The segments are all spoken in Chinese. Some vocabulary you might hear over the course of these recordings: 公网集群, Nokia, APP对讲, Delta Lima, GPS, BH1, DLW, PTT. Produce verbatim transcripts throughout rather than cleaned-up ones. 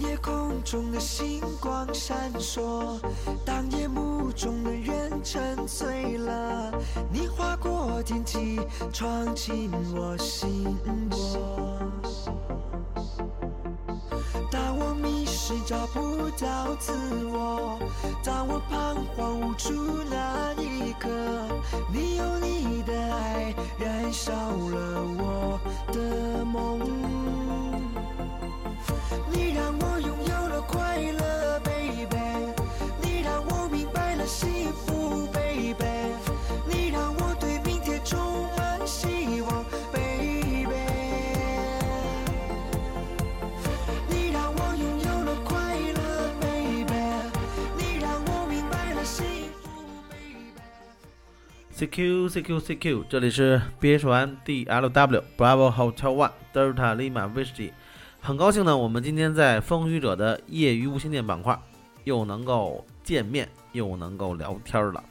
当夜空中的星光闪烁，当夜幕中的远尘碎了，你划过天际，闯进我心窝。当我迷失找不到自我，当我彷徨无助那一刻，你用你的爱燃烧了我的梦。你让我拥有了快乐 baby， 你让我明白了幸福 baby， 你让我对明天充满希望 baby， 你让我拥有了快乐 baby， 你让我明白了幸福 baby。 C Q C Q C Q， 这里是 B H 一 D L W Bravo Hotel One Delta Lima Whiskey，很高兴呢，我们今天在风雨者的业余无线电板块又能够见面，又能够聊天了。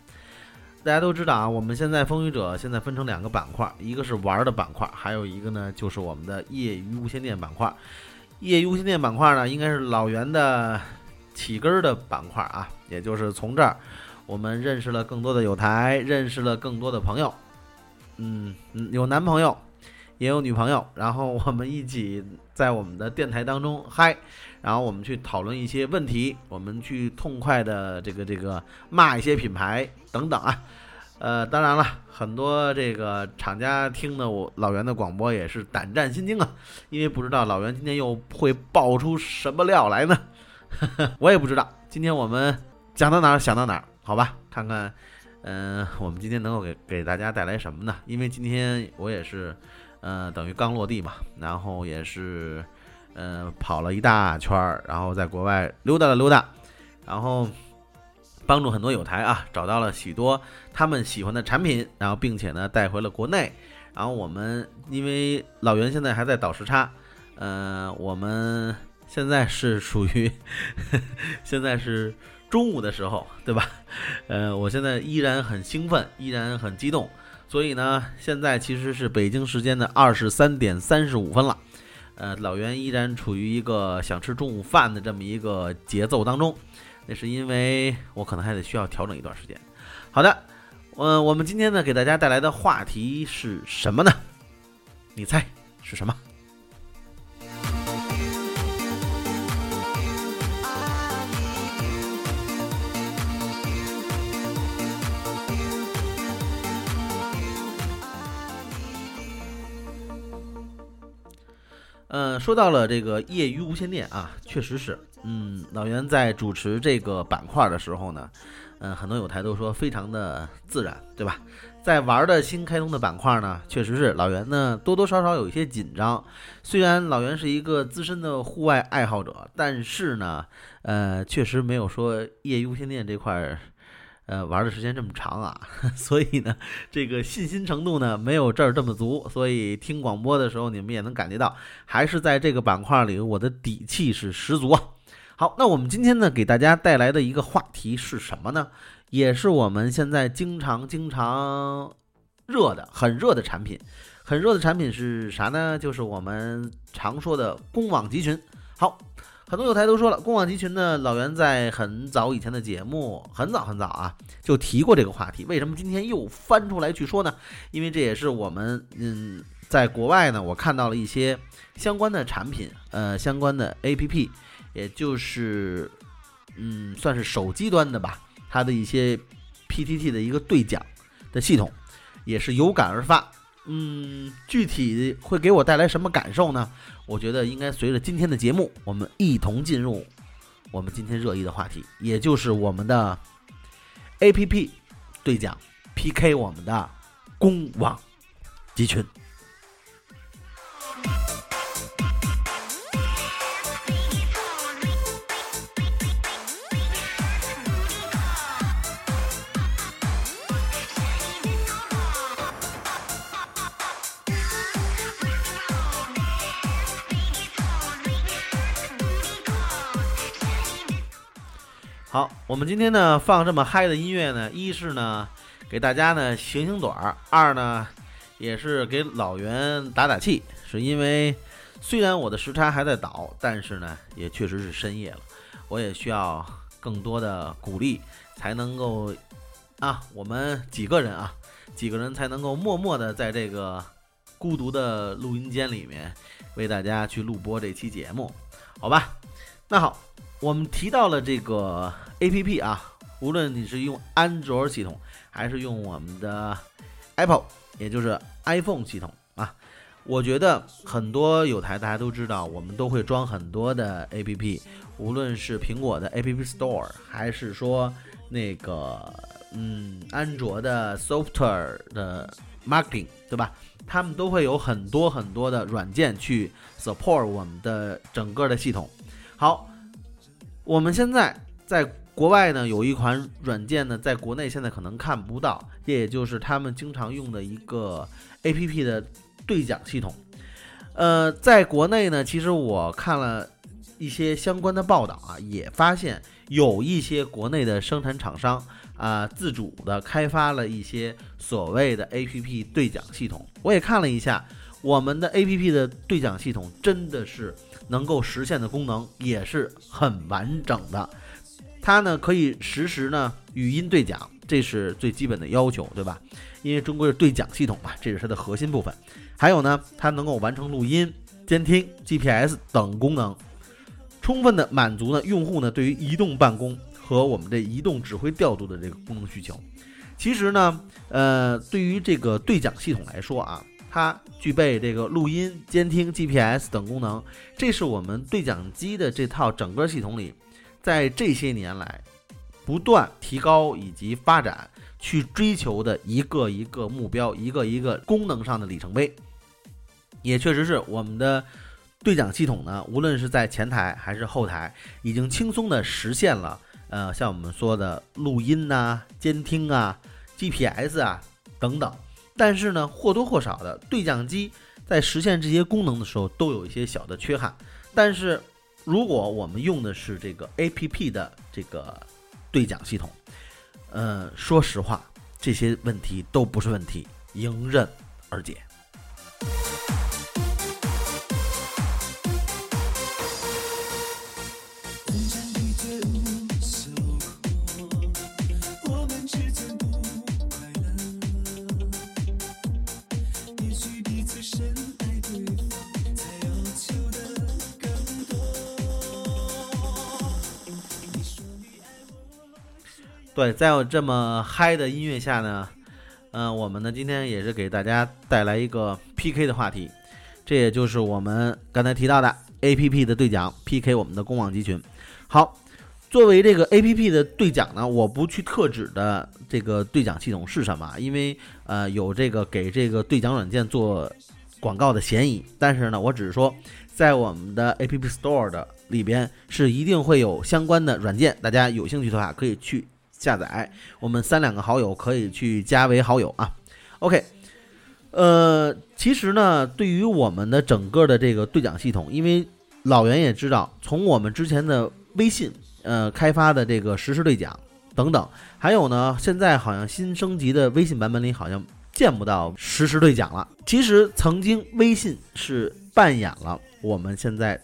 大家都知道啊，我们现在风雨者现在分成两个板块，一个是玩的板块，还有一个呢就是我们的业余无线电板块。业余无线电板块呢，应该是老袁的起根的板块啊，也就是从这儿我们认识了更多的友台，认识了更多的朋友，嗯，有男朋友也有女朋友，然后我们一起在我们的电台当中嗨，然后我们去讨论一些问题，我们去痛快的这个这个骂一些品牌等等啊，呃，当然了，很多这个厂家听的我老袁的广播也是胆战心惊啊，因为不知道老袁今天又会爆出什么料来呢，呵呵，我也不知道，今天我们讲到哪儿想到哪儿，好吧，看看，嗯、呃，我们今天能够给给大家带来什么呢？因为今天我也是。呃，等于刚落地嘛，然后也是，呃，跑了一大圈儿，然后在国外溜达了溜达，然后帮助很多友台啊，找到了许多他们喜欢的产品，然后并且呢带回了国内。然后我们因为老袁现在还在倒时差，呃，我们现在是属于呵呵现在是中午的时候，对吧？呃，我现在依然很兴奋，依然很激动。所以呢，现在其实是北京时间的二十三点三十五分了，呃，老袁依然处于一个想吃中午饭的这么一个节奏当中，那是因为我可能还得需要调整一段时间。好的，呃，我们今天呢给大家带来的话题是什么呢？你猜是什么？呃，说到了这个业余无线电啊，确实是，嗯，老袁在主持这个板块的时候呢，嗯、呃，很多友台都说非常的自然，对吧？在玩的新开通的板块呢，确实是老袁呢多多少少有一些紧张。虽然老袁是一个资深的户外爱好者，但是呢，呃，确实没有说业余无线电这块，呃，玩的时间这么长啊，所以呢，这个信心程度呢没有这儿这么足，所以听广播的时候你们也能感觉到，还是在这个板块里我的底气是十足啊。好，那我们今天呢给大家带来的一个话题是什么呢？也是我们现在经常经常热的、很热的产品，很热的产品是啥呢？就是我们常说的公网集群。好。很多友台都说了，公网集群呢，老袁在很早以前的节目，很早很早啊，就提过这个话题。为什么今天又翻出来去说呢？因为这也是我们嗯，在国外呢，我看到了一些相关的产品，呃，相关的 A P P， 也就是嗯，算是手机端的吧，它的一些 P T T 的一个对讲的系统，也是有感而发。嗯，具体会给我带来什么感受呢？我觉得应该随着今天的节目，我们一同进入我们今天热议的话题，也就是我们的 A P P 对讲 P K 我们的公网集群。好，我们今天呢放这么嗨的音乐呢，一是呢给大家呢醒醒盹儿，二呢也是给老袁打打气，是因为虽然我的时差还在倒，但是呢也确实是深夜了，我也需要更多的鼓励才能够啊，我们几个人啊几个人才能够默默的在这个孤独的录音间里面为大家去录播这期节目，好吧。那好，我们提到了这个 A P P 啊，无论你是用安卓系统还是用我们的 Apple 也就是 iPhone 系统啊，我觉得很多有台大家都知道我们都会装很多的 A P P， 无论是苹果的 App Store 还是说那个嗯安卓的 Software 的 Marketing， 对吧，他们都会有很多很多的软件去 support 我们的整个的系统。好，我们现在在国外呢有一款软件呢在国内现在可能看不到，也就是他们经常用的一个 A P P 的对讲系统。呃，在国内呢其实我看了一些相关的报道啊，也发现有一些国内的生产厂商啊、呃、自主的开发了一些所谓的 A P P 对讲系统。我也看了一下我们的 A P P 的对讲系统，真的是能够实现的功能也是很完整的，它呢可以实时呢语音对讲，这是最基本的要求，对吧，因为中国是对讲系统嘛，这是它的核心部分。还有呢它能够完成录音、监听、G P S 等功能，充分的满足呢用户呢对于移动办公和我们这移动指挥调度的这个功能需求。其实呢呃，对于这个对讲系统来说啊，它具备这个录音、监听、G P S 等功能，这是我们对讲机的这套整个系统里在这些年来不断提高以及发展去追求的一个一个目标，一个一个功能上的里程碑。也确实是我们的对讲系统呢无论是在前台还是后台已经轻松的实现了呃，像我们说的录音啊、监听啊、G P S 啊等等。但是呢或多或少的对讲机在实现这些功能的时候都有一些小的缺憾，但是如果我们用的是这个 A P P 的这个对讲系统，呃，说实话，这些问题都不是问题，迎刃而解。对，在我这么嗨的音乐下呢，嗯、呃，我们呢今天也是给大家带来一个 P K 的话题，这也就是我们刚才提到的 A P P 的对讲 P K 我们的公网集群。好，作为这个 A P P 的对讲呢，我不去特指的这个对讲系统是什么，因为呃有这个给这个对讲软件做广告的嫌疑，但是呢，我只是说在我们的 App Store 的里边是一定会有相关的软件，大家有兴趣的话可以去下载，我们三两个好友可以去加为好友啊。 OK， 呃，其实呢对于我们的整个的这个对讲系统，因为老袁也知道从我们之前的微信呃开发的这个实时对讲等等，还有呢现在好像新升级的微信版本里好像见不到实时对讲了。其实曾经微信是扮演了我们现在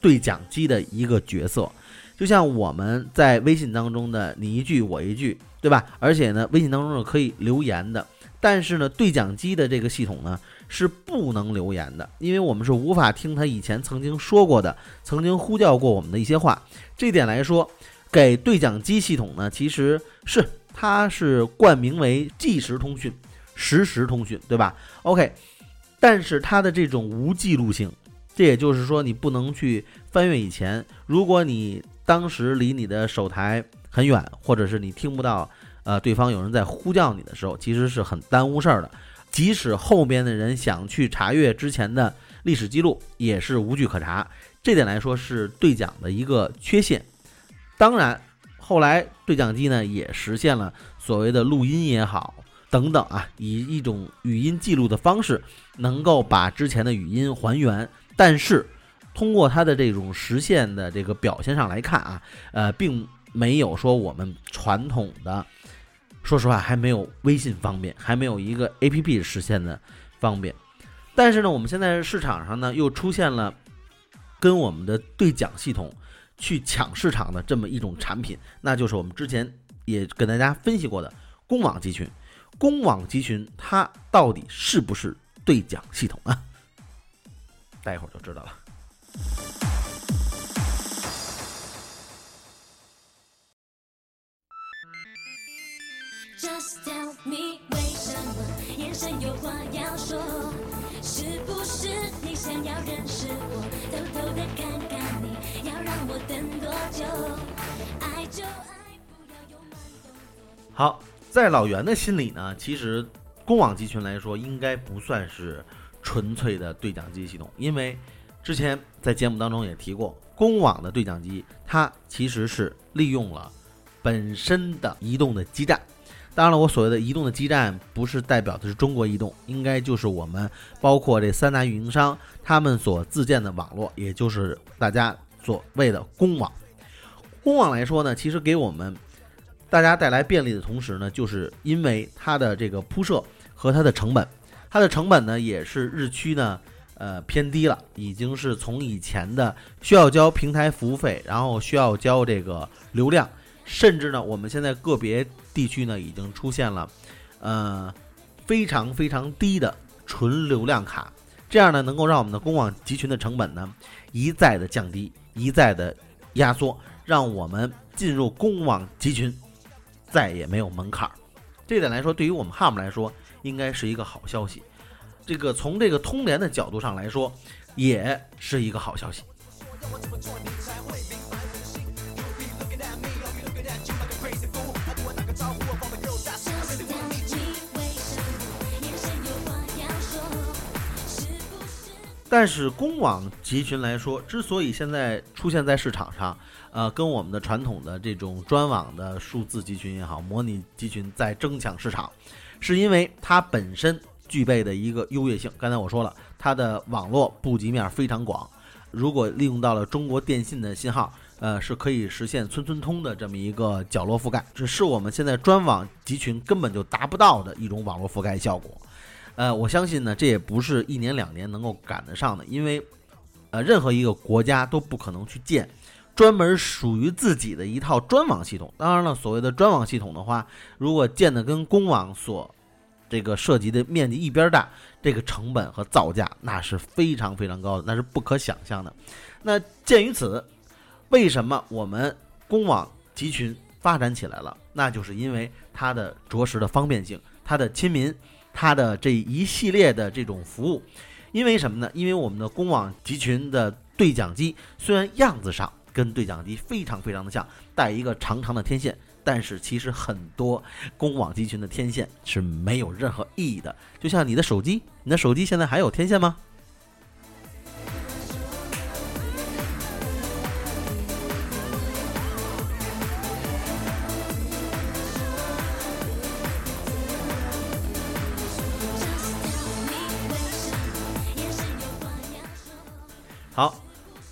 对讲机的一个角色，就像我们在微信当中的你一句我一句，对吧，而且呢微信当中是可以留言的，但是呢对讲机的这个系统呢是不能留言的，因为我们是无法听他以前曾经说过的、曾经呼叫过我们的一些话。这点来说给对讲机系统呢其实是它是冠名为即时通讯、实时通讯，对吧。 OK， 但是它的这种无记录性，这也就是说你不能去翻阅以前，如果你当时离你的手台很远，或者是你听不到呃，对方有人在呼叫你的时候，其实是很耽误事儿的，即使后边的人想去查阅之前的历史记录也是无据可查，这点来说是对讲的一个缺陷。当然后来对讲机呢也实现了所谓的录音也好等等啊，以一种语音记录的方式能够把之前的语音还原，但是通过它的这种实现的这个表现上来看啊，呃，并没有说我们传统的，说实话还没有微信方便，还没有一个 A P P 实现的方便。但是呢，我们现在市场上呢又出现了跟我们的对讲系统去抢市场的这么一种产品，那就是我们之前也跟大家分析过的公网集群。公网集群它到底是不是对讲系统啊？待会儿就知道了。Just tell me 为什么眼神有话要说，是不是你想要认识我，偷偷的看看你，要让我等多久，爱就爱，不要有慢动作。好，在老袁的心里呢，其实公网集群来说应该不算是纯粹的对讲机系统，因为之前在节目当中也提过，公网的对讲机它其实是利用了本身的移动的基站。当然了，我所谓的移动的基站不是代表的是中国移动，应该就是我们包括这三大运营商他们所自建的网络，也就是大家所谓的公网。公网来说呢，其实给我们大家带来便利的同时呢，就是因为它的这个铺设和它的成本，它的成本呢也是日趋呢呃偏低了，已经是从以前的需要交平台服务费，然后需要交这个流量，甚至呢我们现在个别地区呢已经出现了呃非常非常低的纯流量卡，这样呢能够让我们的公网集群的成本呢一再的降低，一再的压缩，让我们进入公网集群再也没有门槛。这点来说，对于我们汉姆来说应该是一个好消息，这个从这个通联的角度上来说也是一个好消息。但是公网集群来说之所以现在出现在市场上，呃，跟我们的传统的这种专网的数字集群也好，模拟集群在争抢市场，是因为它本身具备的一个优越性。刚才我说了，它的网络布局面非常广，如果利用到了中国电信的信号，呃，是可以实现村村通的这么一个角落覆盖，这是我们现在专网集群根本就达不到的一种网络覆盖效果。呃，我相信呢，这也不是一年两年能够赶得上的，因为，呃，任何一个国家都不可能去建专门属于自己的一套专网系统。当然了，所谓的专网系统的话，如果建的跟公网所这个涉及的面积一边大，这个成本和造价那是非常非常高的，那是不可想象的。那鉴于此，为什么我们公网集群发展起来了？那就是因为它的着实的方便性，它的亲民。它的这一系列的这种服务，因为什么呢？因为我们的公网集群的对讲机虽然样子上跟对讲机非常非常的像，带一个长长的天线，但是其实很多公网集群的天线是没有任何意义的，就像你的手机，你的手机现在还有天线吗？好，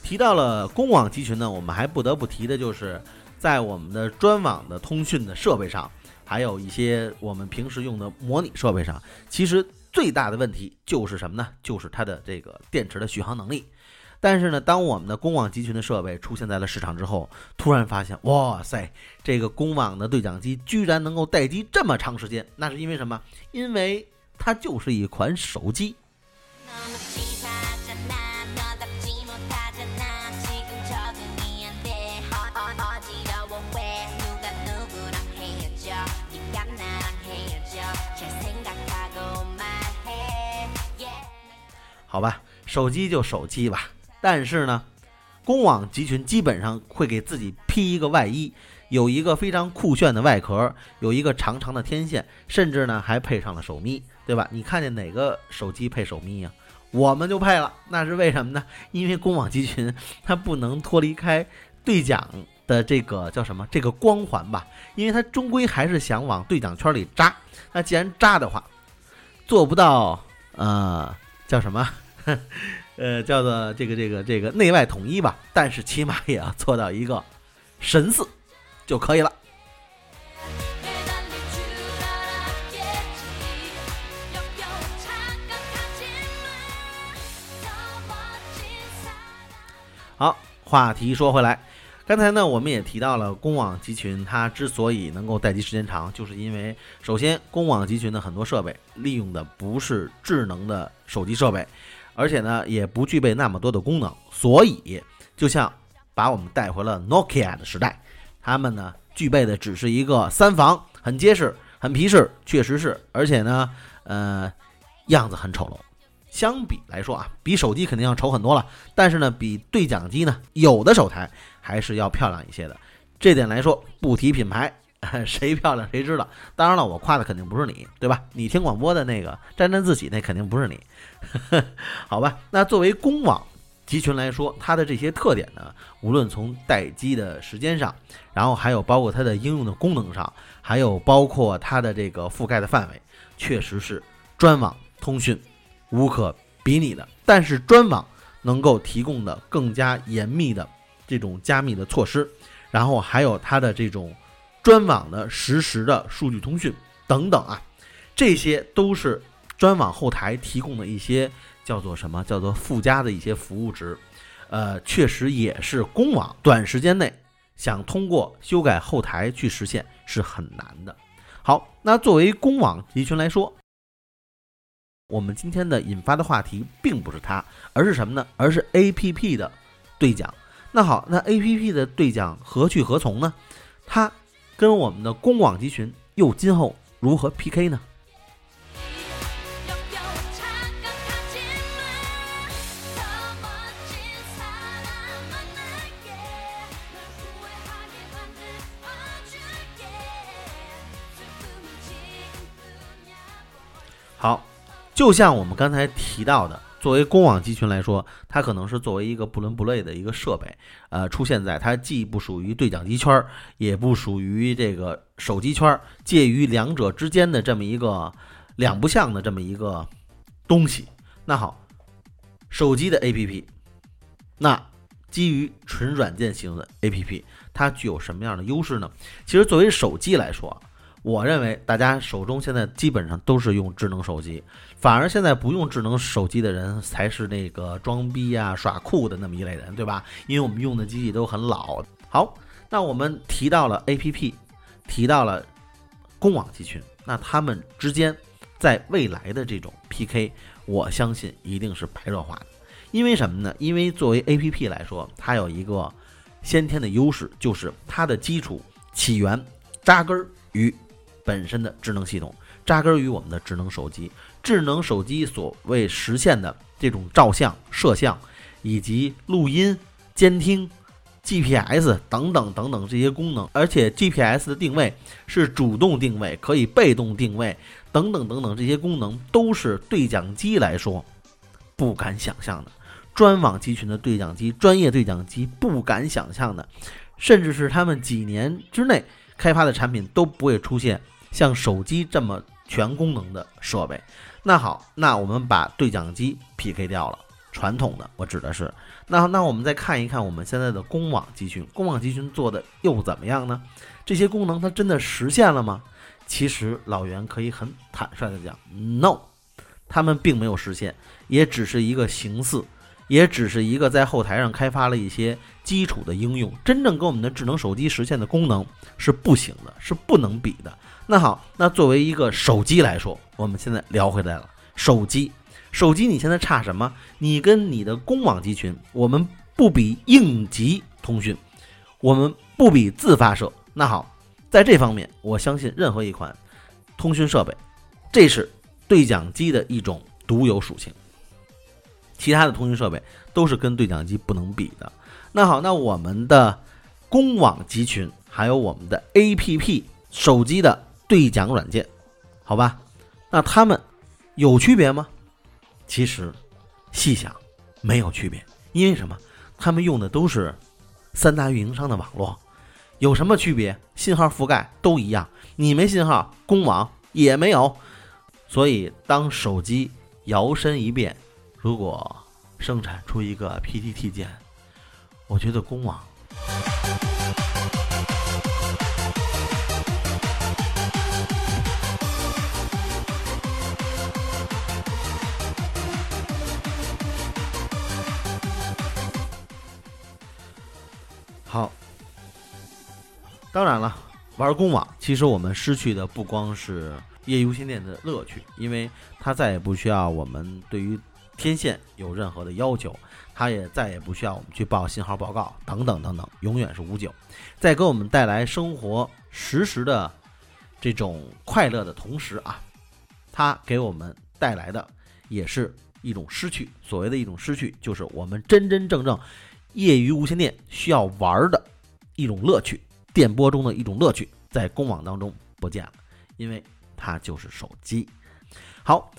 提到了公网集群呢，我们还不得不提的就是在我们的专网的通讯的设备上，还有一些我们平时用的模拟设备上，其实最大的问题就是什么呢？就是它的这个电池的续航能力。但是呢，当我们的公网集群的设备出现在了市场之后，突然发现，哇塞，这个公网的对讲机居然能够待机这么长时间，那是因为什么？因为它就是一款手机。好吧，手机就手机吧。但是呢，公网集群基本上会给自己披一个外衣，有一个非常酷炫的外壳，有一个长长的天线，甚至呢还配上了手咪，对吧？你看见哪个手机配手咪呀？我们就配了，那是为什么呢？因为公网集群它不能脱离开对讲的这个叫什么这个光环吧，因为它终归还是想往对讲圈里扎。那既然扎的话，做不到呃叫什么？呃，叫做这个这个这个内外统一吧，但是起码也要做到一个神似就可以了。好，话题说回来，刚才呢我们也提到了公网集群，它之所以能够待机时间长，就是因为首先公网集群的很多设备利用的不是智能的手机设备，而且呢也不具备那么多的功能，所以就像把我们带回了 Nokia 的时代，他们呢具备的只是一个三防，很结实很皮实，确实是，而且呢呃样子很丑陋，相比来说啊，比手机肯定要丑很多了，但是呢比对讲机呢有的手台还是要漂亮一些的，这点来说不提品牌谁漂亮谁知道，当然了我夸的肯定不是你，对吧，你听广播的那个沾沾自喜那肯定不是你好吧，那作为公网集群来说，它的这些特点呢，无论从待机的时间上，然后还有包括它的应用的功能上，还有包括它的这个覆盖的范围，确实是专网通讯无可比拟的，但是专网能够提供的更加严密的这种加密的措施，然后还有它的这种专网的实时的数据通讯等等啊，这些都是专网后台提供的一些叫做什么叫做附加的一些服务值，呃，确实也是公网短时间内想通过修改后台去实现是很难的。好，那作为公网集群来说，我们今天的引发的话题并不是它，而是什么呢？而是 A P P 的对讲。那好，那 A P P 的对讲何去何从呢？它跟我们的公网集群又今后如何 P K 呢？好，就像我们刚才提到的，作为公网集群来说，它可能是作为一个不伦不类的一个设备，呃，出现在它既不属于对讲机圈，也不属于这个手机圈，介于两者之间的这么一个两不像的这么一个东西。那好，手机的 A P P， 那基于纯软件型的 A P P， 它具有什么样的优势呢？其实作为手机来说，我认为大家手中现在基本上都是用智能手机，反而现在不用智能手机的人才是那个装逼啊耍酷的那么一类人，对吧？因为我们用的机器都很老。好，那我们提到了 A P P， 提到了公网集群，那他们之间在未来的这种 P K， 我相信一定是白热化的。因为什么呢？因为作为 A P P 来说，它有一个先天的优势，就是它的基础起源扎根于本身的智能系统，扎根于我们的智能手机，智能手机所谓实现的这种照相、摄像以及录音、监听、G P S 等等等等这些功能，而且 G P S 的定位是主动定位，可以被动定位等等等等，这些功能都是对讲机来说不敢想象的，专网集群的对讲机、专业对讲机不敢想象的，甚至是他们几年之内开发的产品都不会出现像手机这么全功能的设备。那好，那我们把对讲机 P K 掉了，传统的我指的是，那那我们再看一看我们现在的公网集群，公网集群做的又怎么样呢？这些功能它真的实现了吗？其实老袁可以很坦率的讲 ，no， 他们并没有实现，也只是一个形似，也只是一个在后台上开发了一些基础的应用，真正跟我们的智能手机实现的功能是不行的，是不能比的。那好，那作为一个手机来说，我们现在聊回来了，手机手机你现在差什么？你跟你的公网集群，我们不比应急通讯，我们不比自发射。那好，在这方面我相信任何一款通讯设备，这是对讲机的一种独有属性，其他的通讯设备都是跟对讲机不能比的。那好，那我们的公网集群还有我们的 A P P 手机的对讲软件，好吧，那他们有区别吗？其实细想没有区别，因为什么？他们用的都是三大运营商的网络，有什么区别？信号覆盖都一样，你没信号，公网也没有。所以当手机摇身一变，如果生产出一个 P T T 键，我觉得公网当然了，玩公网其实我们失去的不光是业余无线电的乐趣，因为它再也不需要我们对于天线有任何的要求，它也再也不需要我们去报信号报告等等等等，永远是无解。在给我们带来生活实时的这种快乐的同时啊，它给我们带来的也是一种失去。所谓的一种失去，就是我们真真正正业余无线电需要玩的一种乐趣，电波中的一种乐趣，在公网当中不见了，因为它就是手机。好，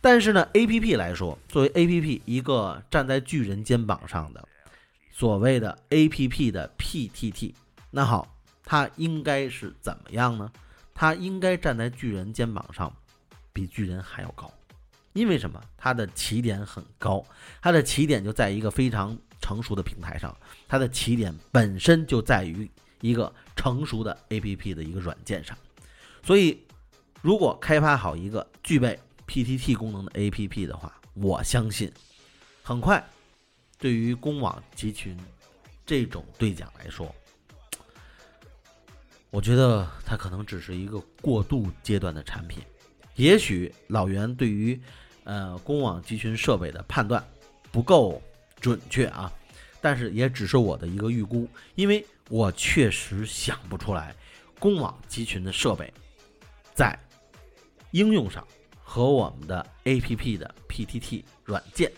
但是呢 A P P 来说，作为 A P P 一个站在巨人肩膀上的所谓的 A P P 的 P T T， 那好，它应该是怎么样呢？它应该站在巨人肩膀上，比巨人还要高。因为什么？它的起点很高，它的起点就在一个非常成熟的平台上，它的起点本身就在于一个成熟的 A P P 的一个软件上。所以如果开发好一个具备 P T T 功能的 A P P 的话，我相信很快对于公网集群这种对讲来说，我觉得它可能只是一个过渡阶段的产品。也许老袁对于呃公网集群设备的判断不够准确啊，但是也只是我的一个预估，因为我确实想不出来公网集群的设备在应用上和我们的 A P P 的 P T T 软件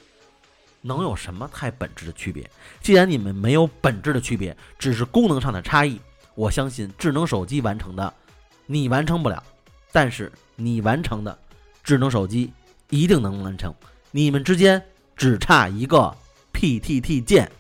能有什么太本质的区别。既然你们没有本质的区别，只是功能上的差异，我相信智能手机完成的你完成不了，但是你完成的智能手机一定能完成，你们之间只差一个 P T T 键。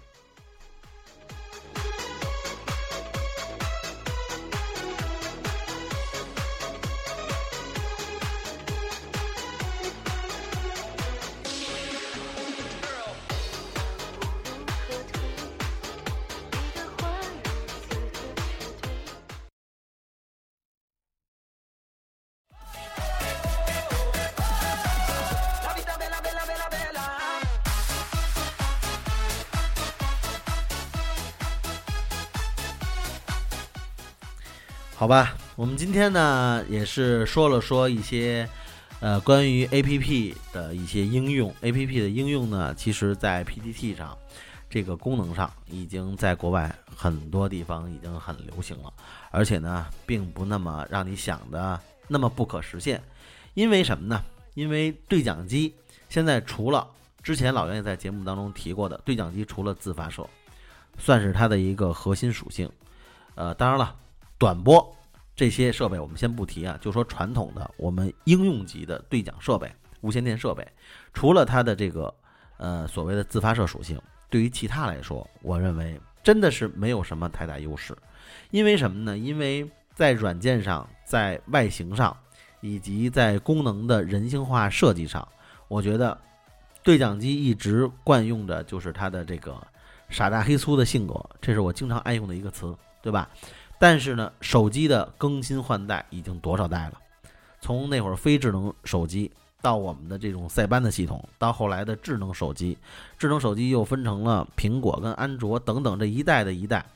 好吧，我们今天呢也是说了说一些呃关于 A P P 的一些应用。 A P P 的应用呢，其实在 P T T 上这个功能上已经在国外很多地方已经很流行了，而且呢并不那么让你想的那么不可实现。因为什么呢？因为对讲机现在除了之前老袁也在节目当中提过的，对讲机除了自发射算是它的一个核心属性，呃当然了短波这些设备我们先不提啊，就说传统的我们应用级的对讲设备、无线电设备，除了它的这个呃所谓的自发射属性，对于其他来说，我认为真的是没有什么太大优势。因为什么呢？因为在软件上、在外形上以及在功能的人性化设计上，我觉得对讲机一直惯用的就是它的这个傻大黑粗的性格，这是我经常爱用的一个词，对吧？但是呢，手机的更新换代已经多少代了？从那会儿非智能手机到我们的这种塞班的系统，到后来的智能手机，智能手机又分成了苹果跟安卓等等这一代的一代，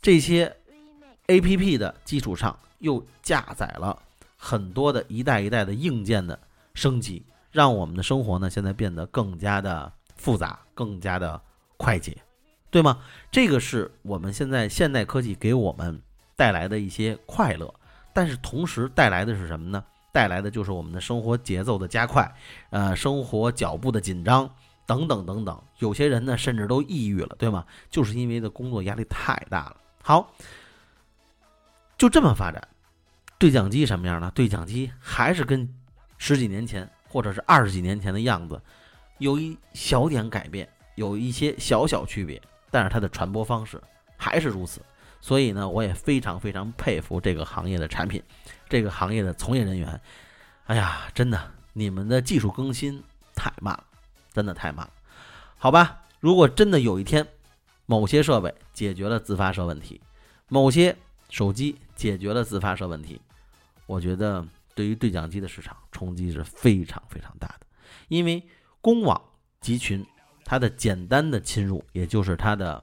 这些 A P P 的基础上又加载了很多的一代一代的硬件的升级，让我们的生活呢现在变得更加的复杂，更加的快捷，对吗？这个是我们现在现代科技给我们带来的一些快乐，但是同时带来的是什么呢？带来的就是我们的生活节奏的加快，呃，生活脚步的紧张等等等等。有些人呢，甚至都抑郁了，对吗？就是因为的工作压力太大了。好，就这么发展，对讲机什么样呢？对讲机还是跟十几年前或者是二十几年前的样子，有一小点改变，有一些小小区别，但是它的传播方式还是如此。所以呢，我也非常非常佩服这个行业的产品，这个行业的从业人员。哎呀，真的，你们的技术更新太慢了，真的太慢了。好吧，如果真的有一天，某些设备解决了自发射问题，某些手机解决了自发射问题，我觉得对于对讲机的市场冲击是非常非常大的。因为公网集群它的简单的侵入，也就是它的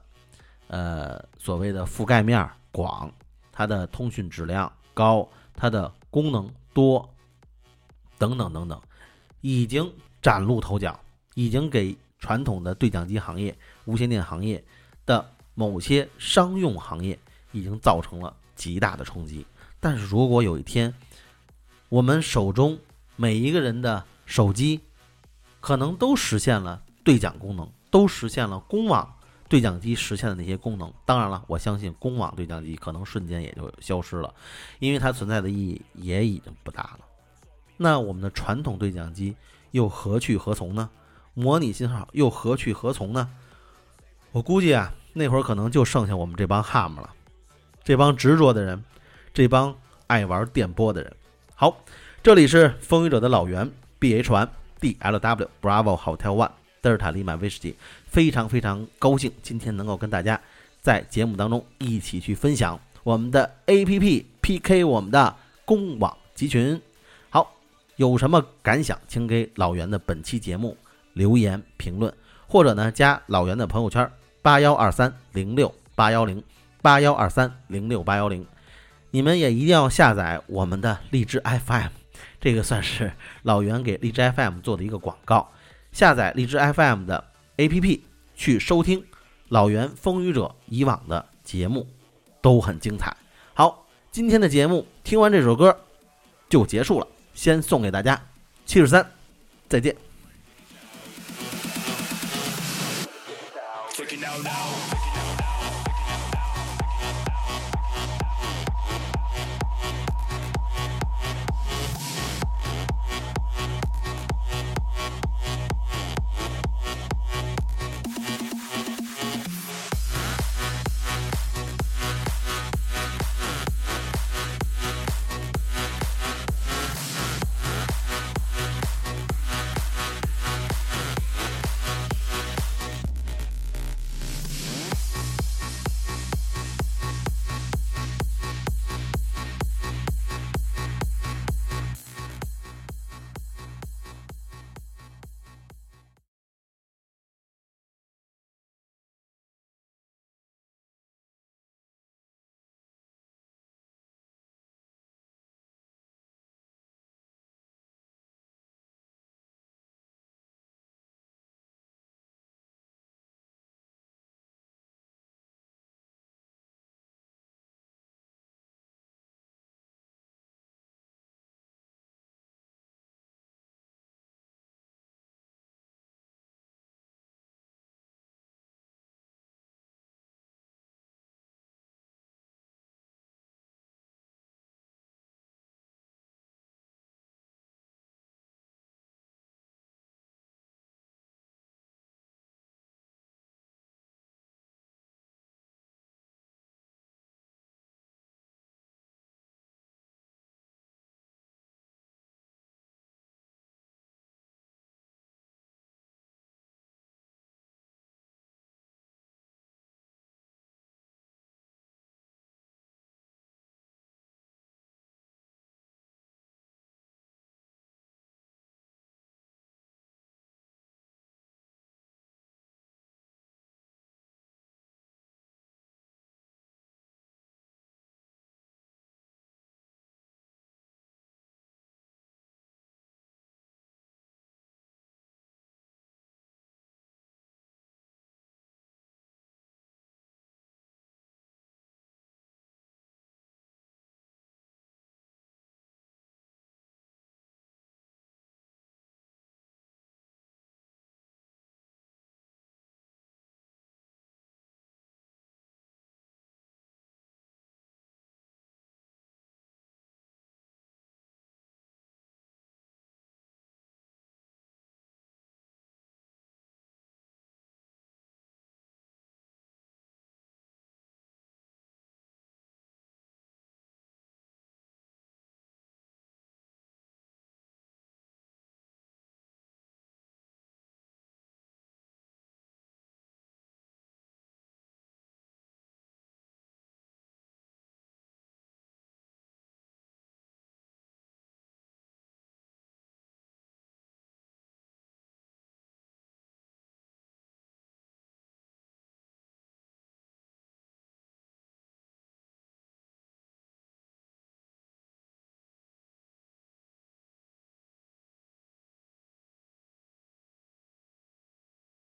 呃，所谓的覆盖面广，它的通讯质量高，它的功能多等等等等，已经崭露头角，已经给传统的对讲机行业、无线电行业的某些商用行业已经造成了极大的冲击。但是如果有一天我们手中每一个人的手机可能都实现了对讲功能，都实现了公网对讲机实现的那些功能，当然了，我相信公网对讲机可能瞬间也就消失了，因为它存在的意义也已经不大了。那我们的传统对讲机又何去何从呢？模拟信号又何去何从呢？我估计啊，那会儿可能就剩下我们这帮哈姆了，这帮执着的人，这帮爱玩电波的人。好，这里是风雨者的老袁 B H 一 D L W Bravo Hotel One Delta Lima 威士忌，非常非常高兴今天能够跟大家在节目当中一起去分享我们的 A P P P K 我们的公网集群。好，有什么感想请给老袁的本期节目留言评论，或者呢加老袁的朋友圈八一二三零六八一零 八一二三零六八一零。你们也一定要下载我们的荔枝 F M， 这个算是老袁给荔枝 F M 做的一个广告，下载荔枝 F M 的 A P P 去收听老袁风雨者以往的节目，都很精彩。好，今天的节目听完这首歌就结束了，先送给大家七十三，再见。